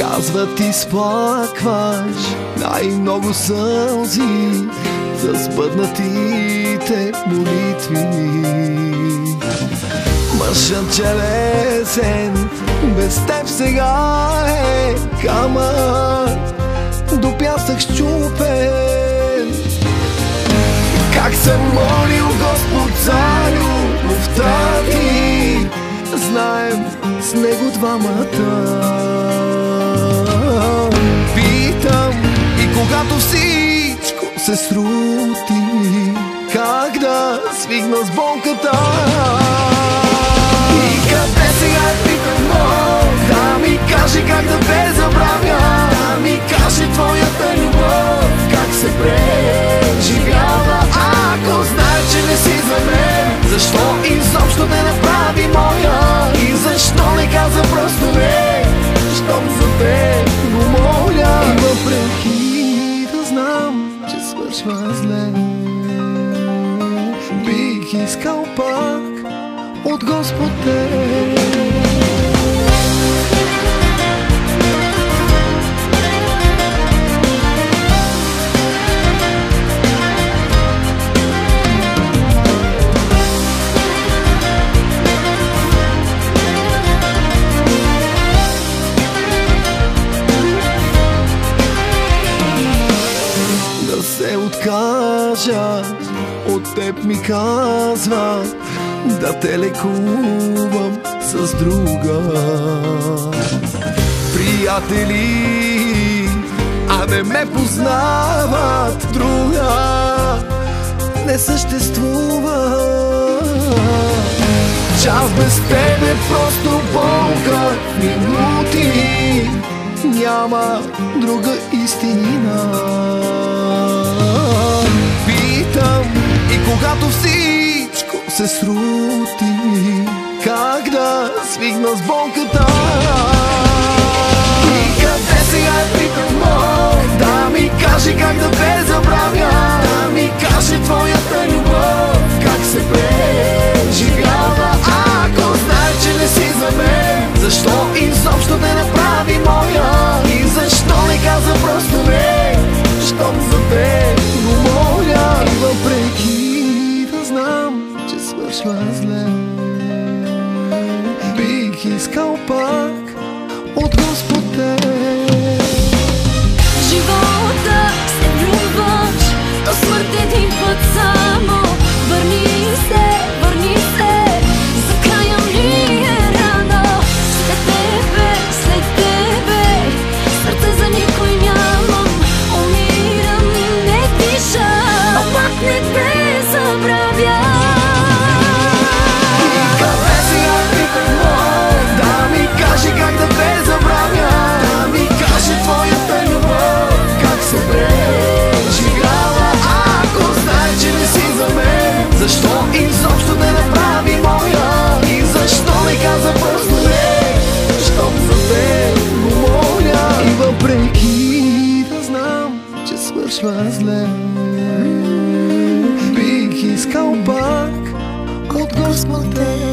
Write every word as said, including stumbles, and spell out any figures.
Казват, изплакваш най-много сълзи за сбъднатите молитви. Мъжът челесен без теб сега е камък до пясък счупен. Как съм молил, Господ Царю, любовта ти, знаем с него двамата. И когато всичко се срути, как да свигна с болката? И къде сега ти, Бог, да ми кажи как да те забравя, да ми кажи твоята любов, как се преживява. Ако знаеш, че не си за мен, защо изобщо не направи моя? И защо не каза просто не, щом за те го моля? И въпреки да знам, че свършва зле, бих искал пак от Господ те. От теб ми казва да те лекувам с друга. Приятели, а не ме познават, друга не съществува. Час без тебе просто болка, минути няма друга истина. Когато всичко се срути, как да свигна с болката? И къде сега питам Бог, да ми кажи как да те забравя, да ми кажи твоята любов, как се преживява. Ако знаеш, че не си за мен, защо изобщо не направи моя? И защо не каза просто не, щом за те го моля? И въпреки знам, че свършва зле, бих искал пак от Господ те. Живота се влюбваш, до смърт един път само. Върни се, върни се, закаям ли е рано? След тебе, след тебе, сърце за никой нямам. Умирам и не диша, но пак не те. Защо изобщо не направи моя? И защо не каза просто не, щом за те го моля? И въпреки да знам, че свършва зле, бих искал пак от Господа.